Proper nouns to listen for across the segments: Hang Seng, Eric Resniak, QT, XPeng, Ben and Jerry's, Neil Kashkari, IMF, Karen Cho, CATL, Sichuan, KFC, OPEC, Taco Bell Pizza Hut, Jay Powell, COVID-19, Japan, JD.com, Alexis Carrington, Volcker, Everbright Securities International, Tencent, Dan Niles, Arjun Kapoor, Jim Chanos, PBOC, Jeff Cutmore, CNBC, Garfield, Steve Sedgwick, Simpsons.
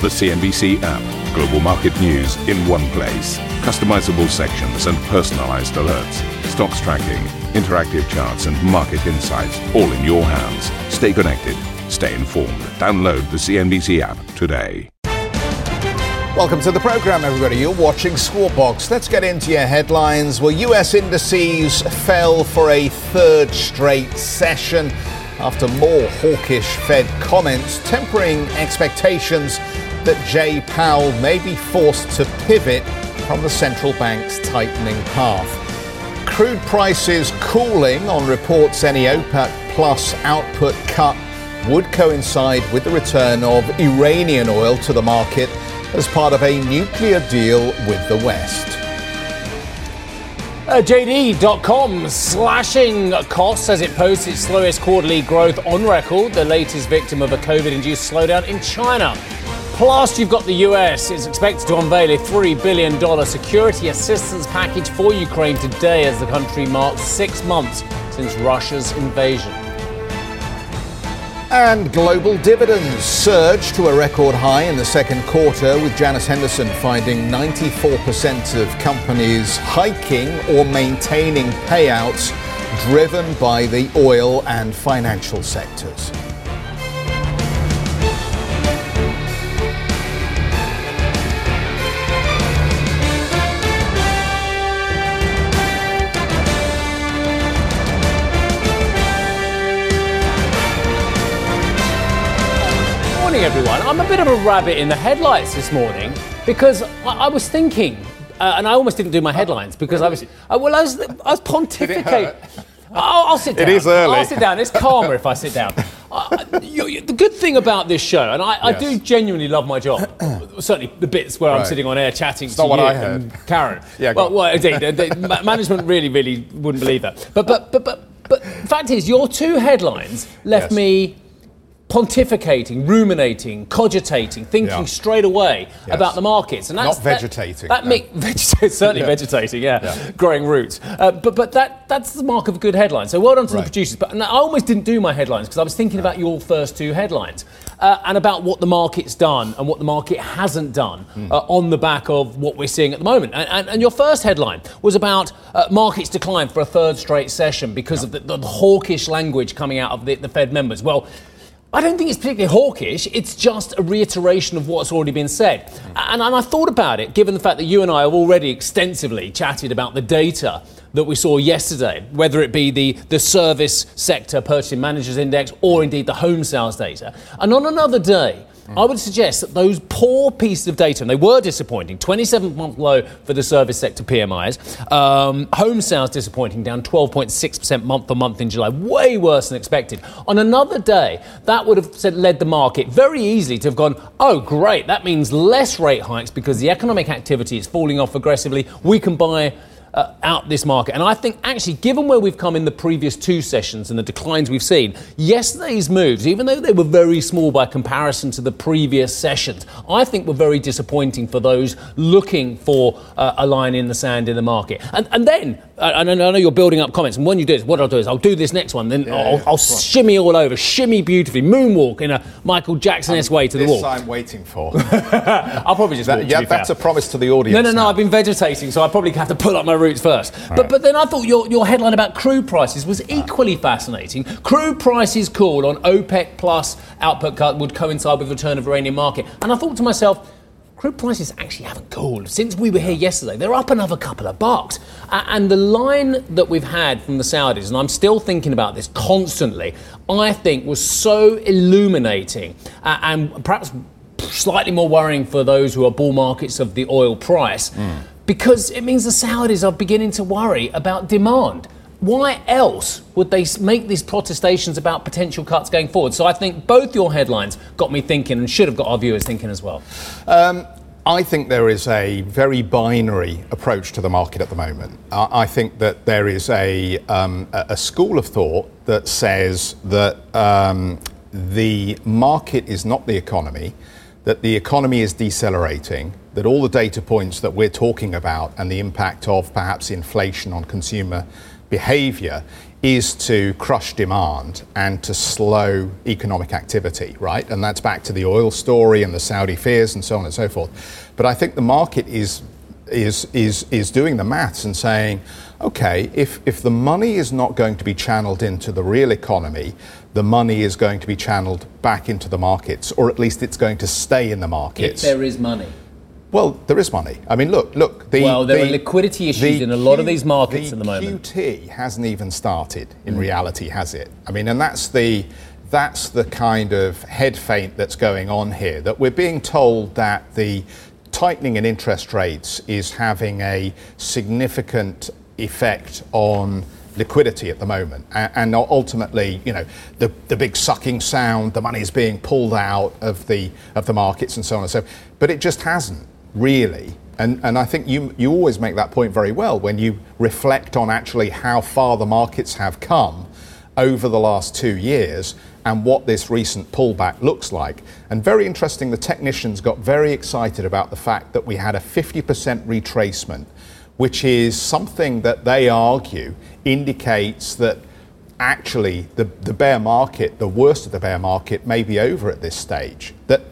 The CNBC app. Global market news in one place. Customizable sections and personalized alerts. Stocks tracking, interactive charts and market insights all in your hands. Stay connected. Stay informed. Download the CNBC app today. Welcome to the program, everybody. You're watching Squawk Box. Let's get into your headlines. Well, U.S. indices fell for a third straight session after more hawkish Fed comments, tempering expectations that Jay Powell may be forced to pivot from the central bank's tightening path. Crude prices cooling on reports any OPEC plus output cut would coincide with the return of Iranian oil to the market as part of a nuclear deal with the West. JD.com slashing costs as it posts its slowest quarterly growth on record, the latest victim of a COVID-induced slowdown in China. Plus, you've got the US. It's expected to unveil a $3 billion security assistance package for Ukraine today as the country marks 6 months since Russia's invasion. And global dividends surged to a record high in the second quarter, with Janus Henderson finding 94% of companies hiking or maintaining payouts driven by the oil and financial sectors. Everyone, I'm a bit of a rabbit in the headlights this morning because I was thinking, and I almost didn't do my headlines because I was pontificating. I'll sit down. It is early. I'll sit down. It's calmer if I sit down. The good thing about this show, and I do genuinely love my job. Certainly, the bits where I'm sitting on air chatting to you and Karen. Yeah, well, indeed, management really wouldn't believe that. But the fact is, your two headlines left me pontificating, ruminating, cogitating, thinking straight away about the markets, and that's not vegetating. Vegetating, growing roots. But that's the mark of a good headline. So well done to the producers. But and I almost didn't do my headlines because I was thinking about your first two headlines and about what the market's done and what the market hasn't done on the back of what we're seeing at the moment. And your first headline was about markets decline for a third straight session because of the hawkish language coming out of the Fed members. Well, I don't think it's particularly hawkish, it's just a reiteration of what's already been said. And I thought about it, given the fact that you and I have already extensively chatted about the data that we saw yesterday, whether it be the service sector Purchasing Managers Index or indeed the home sales data. And on another day, I would suggest that those poor pieces of data, and they were disappointing, 27-month low for the service sector PMIs, home sales disappointing, down 12.6% month on month in July, way worse than expected. On another day, that would have led the market very easily to have gone, oh, great, that means less rate hikes because the economic activity is falling off aggressively. We can buy out this market. And I think actually, given where we've come in the previous two sessions and the declines we've seen, yesterday's moves, even though they were very small by comparison to the previous sessions, I think were very disappointing for those looking for a line in the sand in the market. And then, I know you're building up comments, and when you do this, what I'll do is I'll do this next one, then I'll shimmy all over, shimmy beautifully, moonwalk in a Michael Jackson-esque way to the wall. This I'm waiting for. I'll probably just walk, that's a promise to the audience. No, I've been vegetating, so I probably have to pull up my roots first. But then I thought your headline about crude prices was equally fascinating. Crude prices cool on OPEC plus output cut would coincide with return of Iranian market. And I thought to myself, crude prices actually haven't cooled. Since we were here yesterday, they're up another couple of bucks. And the line that we've had from the Saudis, and I'm still thinking about this constantly, I think was so illuminating and perhaps slightly more worrying for those who are bull markets of the oil price. Because it means the Saudis are beginning to worry about demand. Why else would they make these protestations about potential cuts going forward? So I think both your headlines got me thinking and should have got our viewers thinking as well. I think there is a very binary approach to the market at the moment. I think that there is a school of thought that says that the market is not the economy, that the economy is decelerating, that all the data points that we're talking about and the impact of perhaps inflation on consumer behavior is to crush demand and to slow economic activity, right? And that's back to the oil story and the Saudi fears and so on and so forth. But I think the market is doing the maths and saying, okay, if the money is not going to be channeled into the real economy, the money is going to be channeled back into the markets, or at least it's going to stay in the markets. If there is money. Well, there is money. I mean, look. There are liquidity issues in a lot of these markets at the moment. QT hasn't even started, in reality, has it? I mean, and that's the kind of head feint that's going on here, that we're being told that the tightening in interest rates is having a significant effect on liquidity at the moment, and ultimately, you know, the big sucking sound, the money is being pulled out of the markets and so on and so forth. But it just hasn't really, and I think you always make that point very well when you reflect on actually how far the markets have come over the last 2 years and what this recent pullback looks like. And very interesting, the technicians got very excited about the fact that we had a 50% retracement, which is something that they argue indicates that actually the bear market, the worst of the bear market, may be over at this stage, that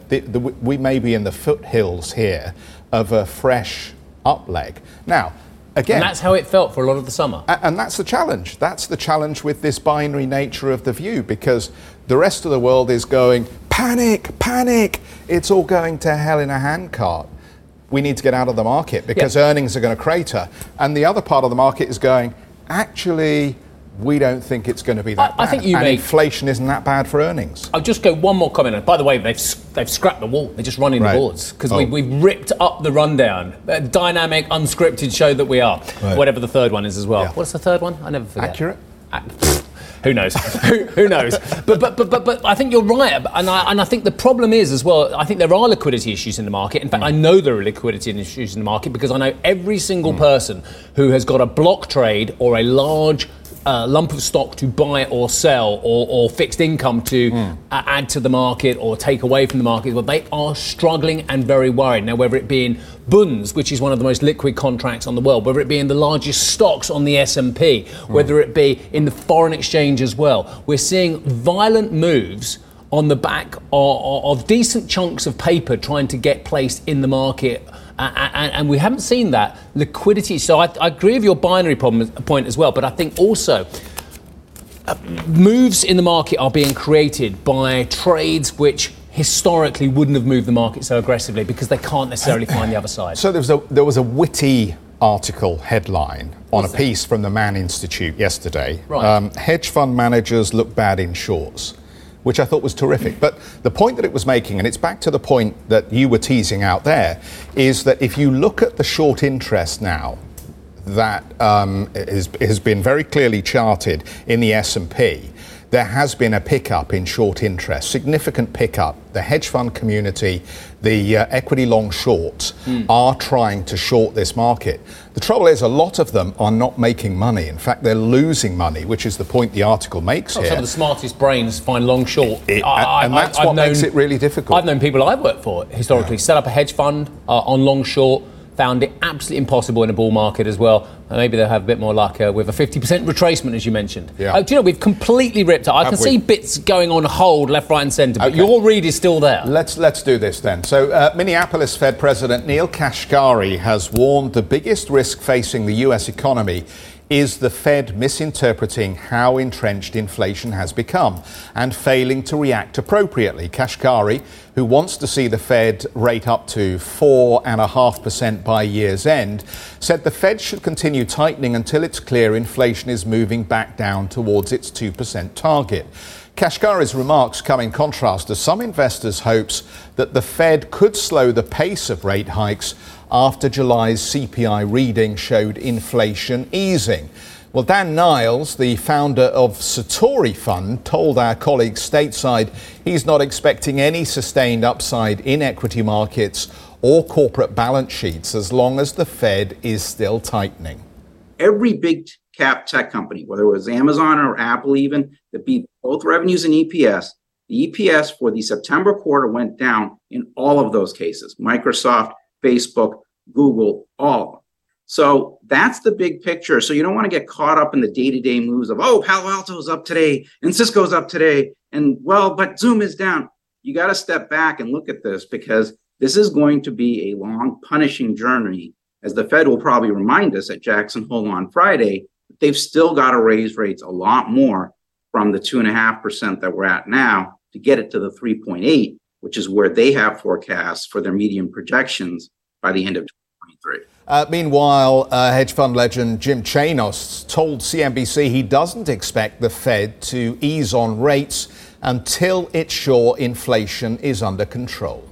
we may be in the foothills here of a fresh up leg. Now, again, and that's how it felt for a lot of the summer. And that's the challenge. That's the challenge with this binary nature of the view, because the rest of the world is going, panic, panic. It's all going to hell in a handcart. We need to get out of the market because earnings are going to crater. And the other part of the market is going, actually, we don't think it's going to be that bad. I think inflation isn't that bad for earnings. I'll just go one more comment. And by the way, they've scrapped the wall. They're just running the boards because we've ripped up the rundown. A dynamic, unscripted show that we are. Right. Whatever the third one is as well. Yeah. What's the third one? I never forget. Accurate? Who knows? Who knows? But I think you're right, and I think the problem is as well. I think there are liquidity issues in the market. In fact, I know there are liquidity issues in the market because I know every single person who has got a block trade or a large lump of stock to buy or sell, or fixed income to add to the market or take away from the market. Well, they are struggling and very worried. Now, whether it be in bunds, which is one of the most liquid contracts on the world, whether it be in the largest stocks on the S&P, whether it be in the foreign exchange as well, we're seeing violent moves on the back of decent chunks of paper trying to get placed in the market. And we haven't seen that liquidity. So I agree with your binary point as well. But I think also moves in the market are being created by trades which historically wouldn't have moved the market so aggressively because they can't necessarily find the other side. So there was a witty article headline on a piece from the Mann Institute yesterday. Right. Hedge fund managers look bad in shorts, which I thought was terrific. But the point that it was making, and it's back to the point that you were teasing out there, is that if you look at the short interest now that has been very clearly charted in the S&P, there has been a pickup in short interest, significant pickup. The hedge fund community, the equity long shorts are trying to short this market. The trouble is a lot of them are not making money. In fact, they're losing money, which is the point the article makes here. Some of the smartest brains find long short. Makes it really difficult. I've known people I've worked for historically set up a hedge fund on long short, found it absolutely impossible in a bull market as well. Maybe they'll have a bit more luck with a 50% retracement, as you mentioned. Yeah. Do you know, we've completely ripped it. I can see bits going on hold left, right and centre, but your read is still there. Let's do this then. So Minneapolis Fed President Neil Kashkari has warned the biggest risk facing the US economy is the Fed misinterpreting how entrenched inflation has become and failing to react appropriately. Kashkari, who wants to see the Fed rate up to 4.5% by year's end, said the Fed should continue tightening until it's clear inflation is moving back down towards its 2% target. Kashkari's remarks come in contrast to some investors' hopes that the Fed could slow the pace of rate hikes after July's CPI reading showed inflation easing. Well, Dan Niles, the founder of Satori Fund, told our colleagues stateside he's not expecting any sustained upside in equity markets or corporate balance sheets as long as the Fed is still tightening. Every big cap tech company, whether it was Amazon or Apple even, that beat both revenues and EPS, the EPS for the September quarter went down in all of those cases. Microsoft, Facebook, Google, all of them. So that's the big picture. So you don't want to get caught up in the day-to-day moves of, oh, Palo Alto's up today and Cisco's up today. And well, but Zoom is down. You got to step back and look at this, because this is going to be a long punishing journey, as the Fed will probably remind us at Jackson Hole on Friday. They've still got to raise rates a lot more from the 2.5% that we're at now to get it to the 3.8, which is where they have forecasts for their medium projections by the end of 2023. Meanwhile, hedge fund legend Jim Chanos told CNBC he doesn't expect the Fed to ease on rates until it's sure inflation is under control.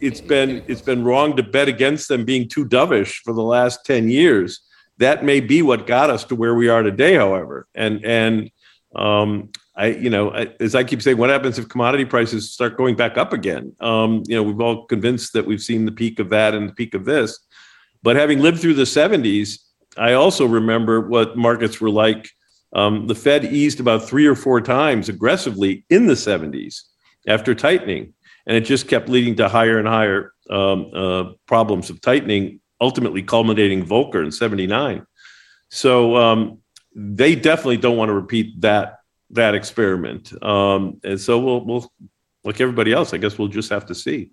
It's been wrong to bet against them being too dovish for the last 10 years. That may be what got us to where we are today, however. And as I keep saying, what happens if commodity prices start going back up again? We've all convinced that we've seen the peak of that and the peak of this. But having lived through the 70s, I also remember what markets were like. The Fed eased about 3 or 4 times aggressively in the 70s after tightening. And it just kept leading to higher and higher problems of tightening, ultimately culminating Volcker in 79. So they definitely don't want to repeat that experiment. And so we'll, like everybody else, I guess we'll just have to see.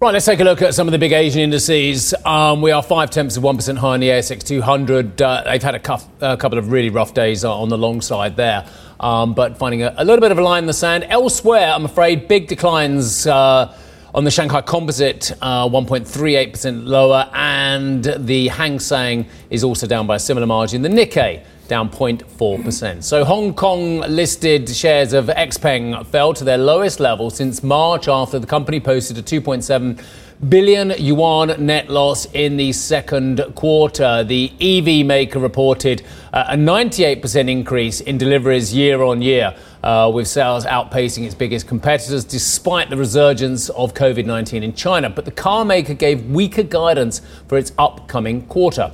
Right, let's take a look at some of the big Asian indices. We are 0.5% higher in the ASX 200. They've had a couple of really rough days on the long side there, but finding a little bit of a line in the sand. Elsewhere, I'm afraid, big declines on the Shanghai Composite, 1.38% lower, and the Hang Seng is also down by a similar margin. The Nikkei down 0.4%. So Hong Kong-listed shares of XPeng fell to their lowest level since March, after the company posted a 2.7 billion yuan net loss in the second quarter. The EV maker reported a 98% increase in deliveries year on year, with sales outpacing its biggest competitors despite the resurgence of COVID-19 in China. But the car maker gave weaker guidance for its upcoming quarter.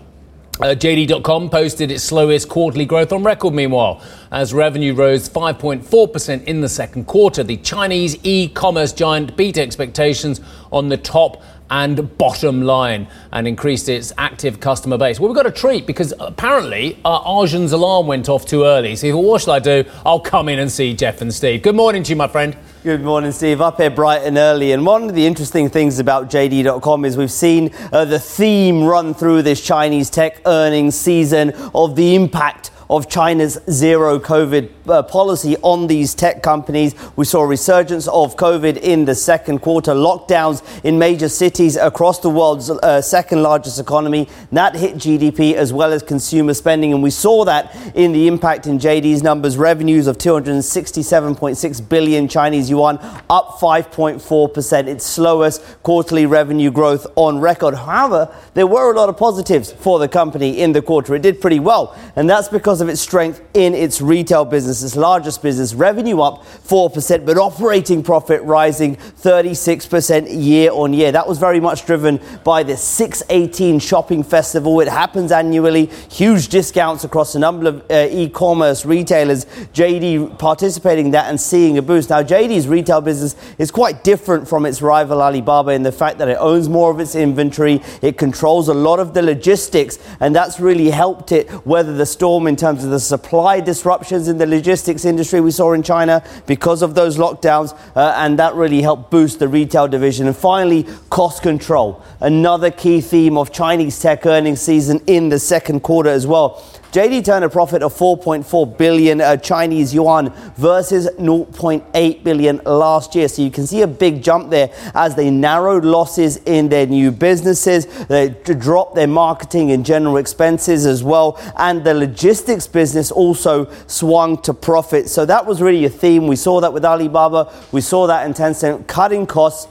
JD.com posted its slowest quarterly growth on record, meanwhile, as revenue rose 5.4% in the second quarter. The Chinese e-commerce giant beat expectations on the top and bottom line and increased its active customer base. Well, we've got a treat, because apparently Arjun's alarm went off too early. So what shall I do? I'll come in and see Jeff and Steve. Good morning to you, my friend. Good morning, Steve. Up here bright and early. And one of the interesting things about JD.com is we've seen the theme run through this Chinese tech earnings season of the impact of China's zero COVID policy on these tech companies. We saw a resurgence of COVID in the second quarter, lockdowns in major cities across the world's second largest economy. That hit GDP as well as consumer spending. And we saw that in the impact in JD's numbers. Revenues of 267.6 billion Chinese yuan, up 5.4%. Its slowest quarterly revenue growth on record. However, there were a lot of positives for the company in the quarter. It did pretty well. And that's because of its strength in its retail business, its largest business, revenue up 4%, but operating profit rising 36% year on year. That was very much driven by the 618 shopping festival. It happens annually, huge discounts across a number of e-commerce retailers. JD participating in that and seeing a boost. Now, JD's retail business is quite different from its rival Alibaba in the fact that it owns more of its inventory. It controls a lot of the logistics, and that's really helped it weather the storm in terms of the supply disruptions in the logistics industry we saw in China because of those lockdowns, and that really helped boost the retail division. And finally, cost control, another key theme of Chinese tech earnings season in the second quarter as well. JD turned a profit of 4.4 billion Chinese yuan versus 0.8 billion last year. So you can see a big jump there as they narrowed losses in their new businesses. They dropped their marketing and general expenses as well. And the logistics business also swung to profit. So that was really a theme. We saw that with Alibaba. We saw that in Tencent, cutting costs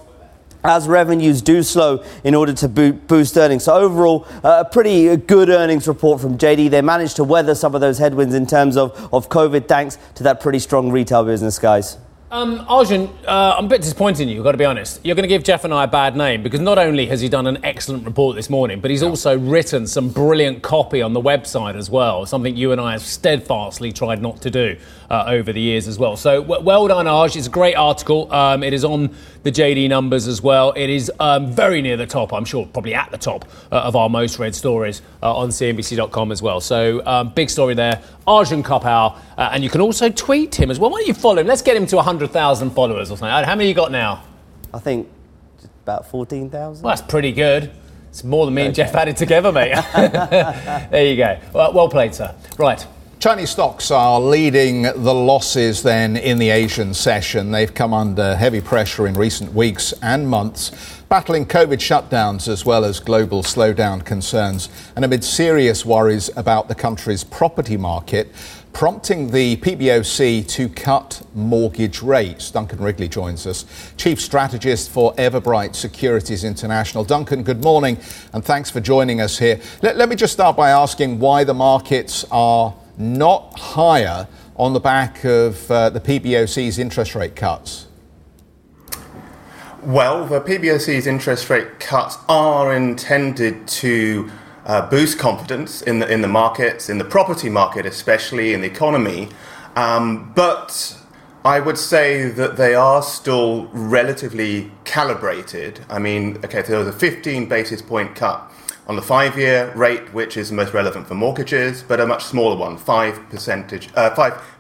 as revenues do slow in order to boost earnings. So overall, a pretty good earnings report from JD. They managed to weather some of those headwinds in terms of COVID, thanks to that pretty strong retail business, guys. Arjun, I'm a bit disappointed in you, I've got to be honest. You're going to give Jeff and I a bad name because not only has he done an excellent report this morning, but he's also written some brilliant copy on the website as well, something you and I have steadfastly tried not to do over the years as well. So well done, Arj. It's a great article. It is on the JD numbers as well. It is very near the top, I'm sure, probably at the top of our most read stories on CNBC.com as well. So big story there. Arjun Kapoor, and you can also tweet him as well. Why don't you follow him? Let's get him to 100,000 followers or something. How many you got now? I think about 14,000. Well, that's pretty good. It's more than me and Jeff added together, mate. There you go. Well played, sir. Right. Chinese stocks are leading the losses then in the Asian session. They've come under heavy pressure in recent weeks and months, battling COVID shutdowns as well as global slowdown concerns, and amid serious worries about the country's property market, prompting the PBOC to cut mortgage rates. Duncan Wrigley joins us, Chief Strategist for Everbright Securities International. Duncan, good morning, and thanks for joining us here. Let me just start by asking why the markets are not higher on the back of the PBOC's interest rate cuts? Well, the PBOC's interest rate cuts are intended to boost confidence in the markets, in the property market especially, in the economy. But I would say that they are still relatively calibrated. I mean, okay, there was a 15 basis point cut on the 5-year rate, which is the most relevant for mortgages, but a much smaller one, 5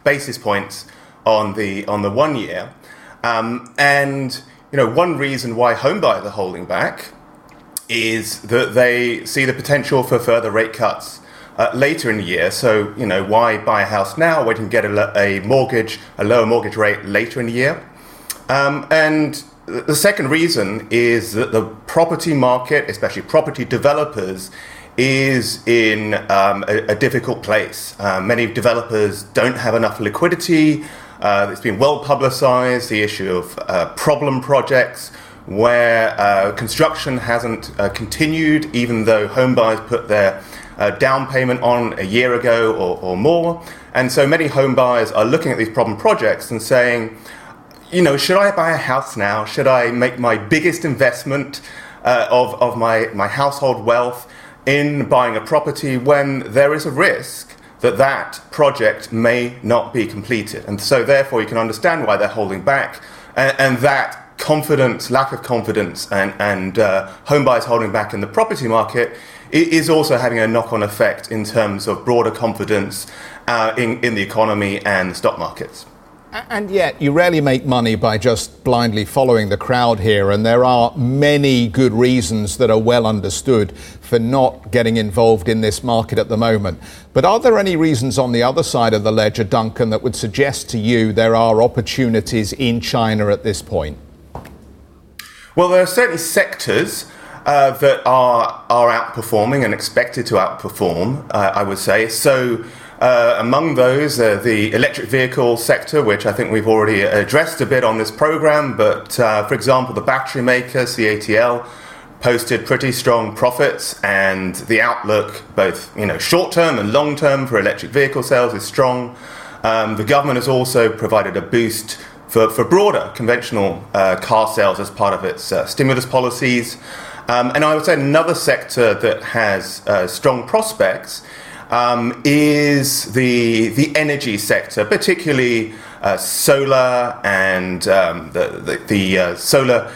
basis points on the 1 year. And you know, one reason why home buyers are holding back is that they see the potential for further rate cuts later in the year. So you know, why buy a house now when you can get a lower mortgage rate later in the year? And the second reason is that the property market, especially property developers, is in a difficult place. Many developers don't have enough liquidity. It's been well publicized, the issue of problem projects where construction hasn't continued, even though home buyers put their down payment on a year ago or more. And so many home buyers are looking at these problem projects and saying, you know, should I buy a house now? Should I make my biggest investment of my household wealth in buying a property when there is a risk that that project may not be completed? And so therefore you can understand why they're holding back, and that confidence, lack of confidence and home buyers holding back in the property market is also having a knock-on effect in terms of broader confidence in the economy and the stock markets. And yet, you rarely make money by just blindly following the crowd here, and there are many good reasons that are well understood for not getting involved in this market at the moment. But are there any reasons on the other side of the ledger, Duncan, that would suggest to you there are opportunities in China at this point? Well, there are certainly sectors that are outperforming and expected to outperform, I would say. So among those, the electric vehicle sector, which I think we've already addressed a bit on this program, but for example, the battery maker, CATL, posted pretty strong profits, and the outlook, both you know, short-term and long-term for electric vehicle sales is strong. The government has also provided a boost for broader conventional car sales as part of its stimulus policies. And I would say another sector that has strong prospects is the energy sector, particularly solar and the solar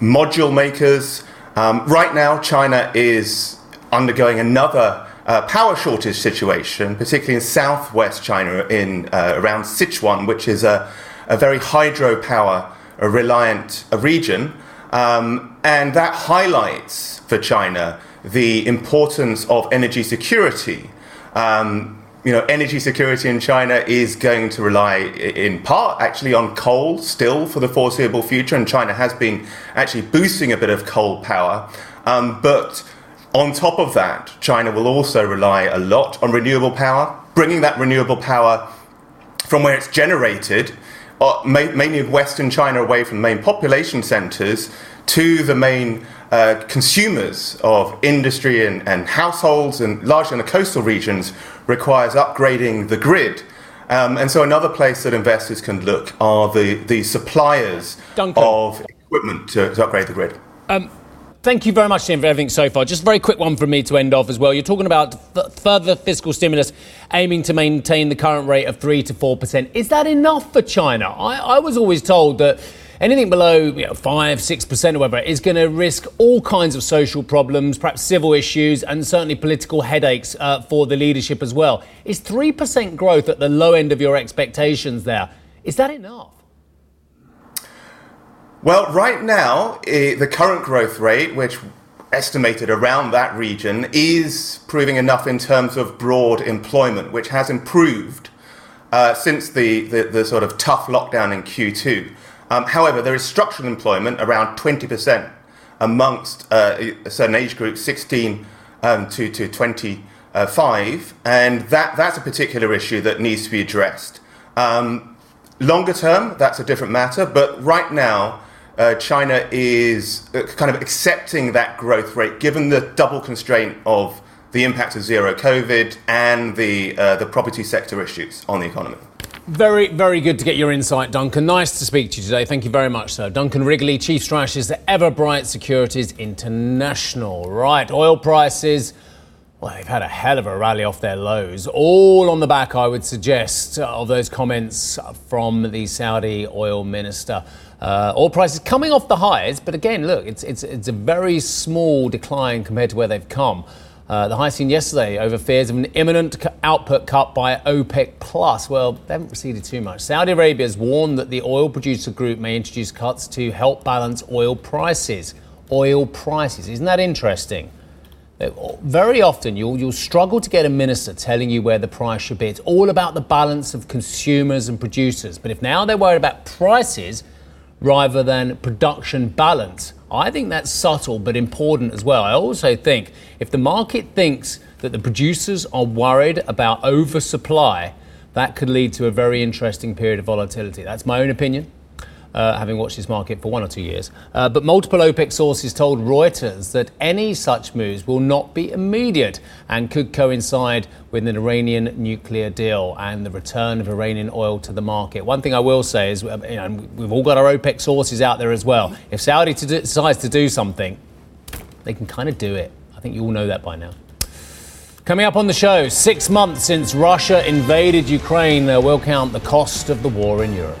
module makers. Right now, China is undergoing another power shortage situation, particularly in southwest China, in around Sichuan, which is a very hydropower reliant region, and that highlights for China the importance of energy security. You know, energy security in China is going to rely in part actually on coal still for the foreseeable future, and China has been actually boosting a bit of coal power. But on top of that, China will also rely a lot on renewable power, bringing that renewable power from where it's generated, mainly in Western China, away from main population centers, to the main consumers of industry and households, and largely in the coastal regions, requires upgrading the grid. And so another place that investors can look are the suppliers of equipment to upgrade the grid. Thank you very much, Tim, for everything so far. Just a very quick one from me to end off as well. You're talking about further fiscal stimulus aiming to maintain the current rate of 3 to 4%. Is that enough for China? I was always told that anything below 5, 6% or whatever is going to risk all kinds of social problems, perhaps civil issues, and certainly political headaches for the leadership as well. Is 3% growth at the low end of your expectations there? Is that enough? Well, right now, the current growth rate, which estimated around that region, is proving enough in terms of broad employment, which has improved since the sort of tough lockdown in Q2. However, there is structural employment around 20% amongst certain age groups, 16 to 25, and that's a particular issue that needs to be addressed. Longer term, that's a different matter, but right now, China is kind of accepting that growth rate, given the double constraint of the impact of zero COVID and the property sector issues on the economy. Very, very good to get your insight, Duncan. Nice to speak to you today. Thank you very much, sir. Duncan Wrigley, Chief Strategist at Everbright Securities International. Right, oil prices. Well, they've had a hell of a rally off their lows, all on the back, I would suggest, of those comments from the Saudi oil minister. Oil prices coming off the highs, but again, look, it's a very small decline compared to where they've come. The high seen yesterday over fears of an imminent output cut by OPEC+. Well, they haven't receded too much. Saudi Arabia has warned that the oil producer group may introduce cuts to help balance oil prices. Oil prices, isn't that interesting? Very often you'll struggle to get a minister telling you where the price should be. It's all about the balance of consumers and producers. But if now they're worried about prices rather than production balance, I think that's subtle but important as well. I also think if the market thinks that the producers are worried about oversupply, that could lead to a very interesting period of volatility. That's my own opinion. Having watched this market for 1 or 2 years. But multiple OPEC sources told Reuters that any such moves will not be immediate and could coincide with an Iranian nuclear deal and the return of Iranian oil to the market. One thing I will say is, we've all got our OPEC sources out there as well. If Saudi decides to do something, they can kind of do it. I think you all know that by now. Coming up on the show, 6 months since Russia invaded Ukraine, we'll count the cost of the war in Europe.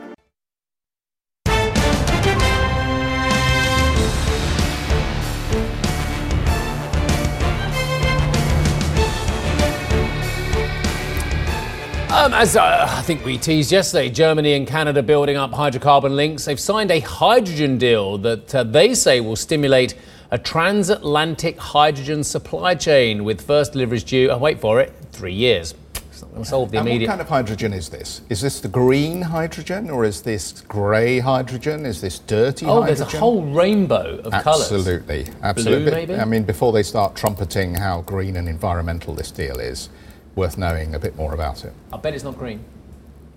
As I think we teased yesterday, Germany and Canada building up hydrocarbon links. They've signed a hydrogen deal that they say will stimulate a transatlantic hydrogen supply chain with first deliveries due, wait for it, 3 years. It's not going to solve the immediate... And what kind of hydrogen is this? Is this the green hydrogen or is this grey hydrogen? Is this dirty hydrogen? Oh, there's a whole rainbow of colours. Absolutely. Absolutely. Blue, maybe? I mean, before they start trumpeting how green and environmental this deal is, worth knowing a bit more about it. I bet it's not green.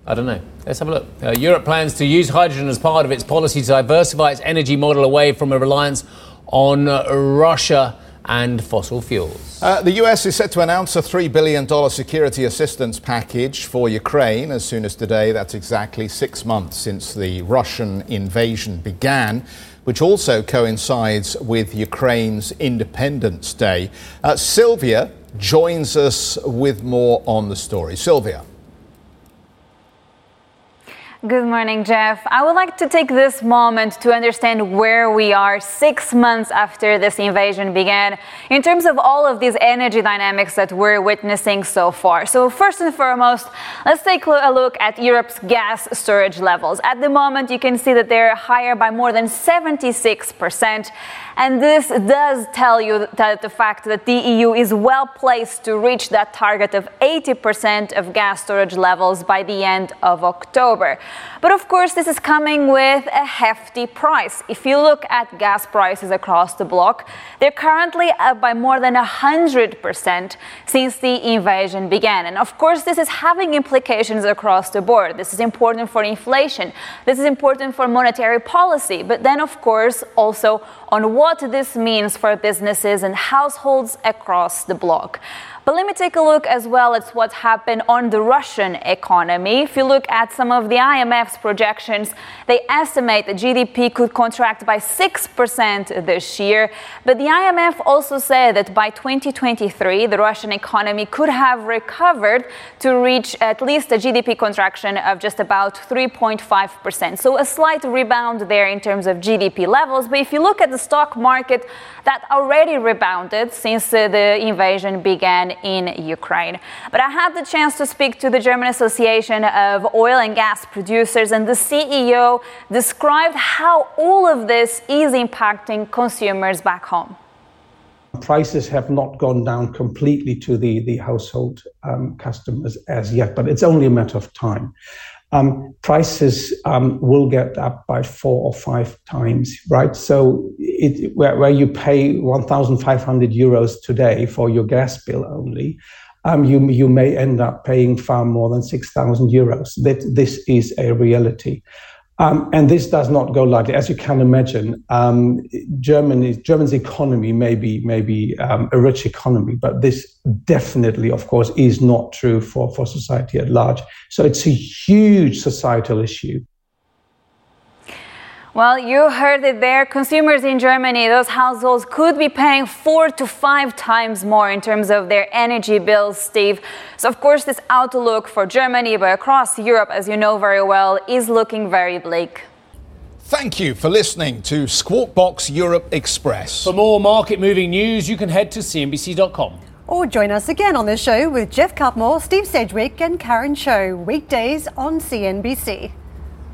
I don't know. Let's have a look. Europe plans to use hydrogen as part of its policy to diversify its energy model away from a reliance on Russia and fossil fuels. The US is set to announce a $3 billion security assistance package for Ukraine as soon as today. That's exactly 6 months since the Russian invasion began, which also coincides with Ukraine's Independence Day. Sylvia joins us with more on the story. Sylvia. Good morning, Jeff. I would like to take this moment to understand where we are 6 months after this invasion began in terms of all of these energy dynamics that we're witnessing so far. So first and foremost, let's take a look at Europe's gas storage levels. At the moment, you can see that they're higher by more than 76%. And this does tell you that the fact that the EU is well placed to reach that target of 80% of gas storage levels by the end of October. But of course, this is coming with a hefty price. If you look at gas prices across the bloc, they're currently up by more than 100% since the invasion began. And of course, this is having implications across the board. This is important for inflation. This is important for monetary policy. But then, of course, also on what this means for businesses and households across the bloc. But let me take a look as well at what happened on the Russian economy. If you look at some of the IMF's projections, they estimate that GDP could contract by 6% this year. But the IMF also said that by 2023, the Russian economy could have recovered to reach at least a GDP contraction of just about 3.5%. So a slight rebound there in terms of GDP levels. But if you look at the stock market, that already rebounded since the invasion began in Ukraine. But I had the chance to speak to the German Association of Oil and Gas Producers, and the CEO described how all of this is impacting consumers back home. Prices have not gone down completely to the household customers as yet, but it's only a matter of time. Prices will get up by 4 or 5 times, right? So where you pay 1,500 euros today for your gas bill only, you may end up paying far more than 6,000 euros. This is a reality. And this does not go lightly. As you can imagine, Germany's economy may be a rich economy, but this definitely, of course, is not true for society at large. So it's a huge societal issue. Well, you heard it there. Consumers in Germany, those households could be paying 4 to 5 times more in terms of their energy bills, Steve. So, of course, this outlook for Germany, but across Europe, as you know very well, is looking very bleak. Thank you for listening to Squawk Box Europe Express. For more market-moving news, you can head to CNBC.com. Or join us again on the show with Jeff Cutmore, Steve Sedgwick and Karen Cho, weekdays on CNBC.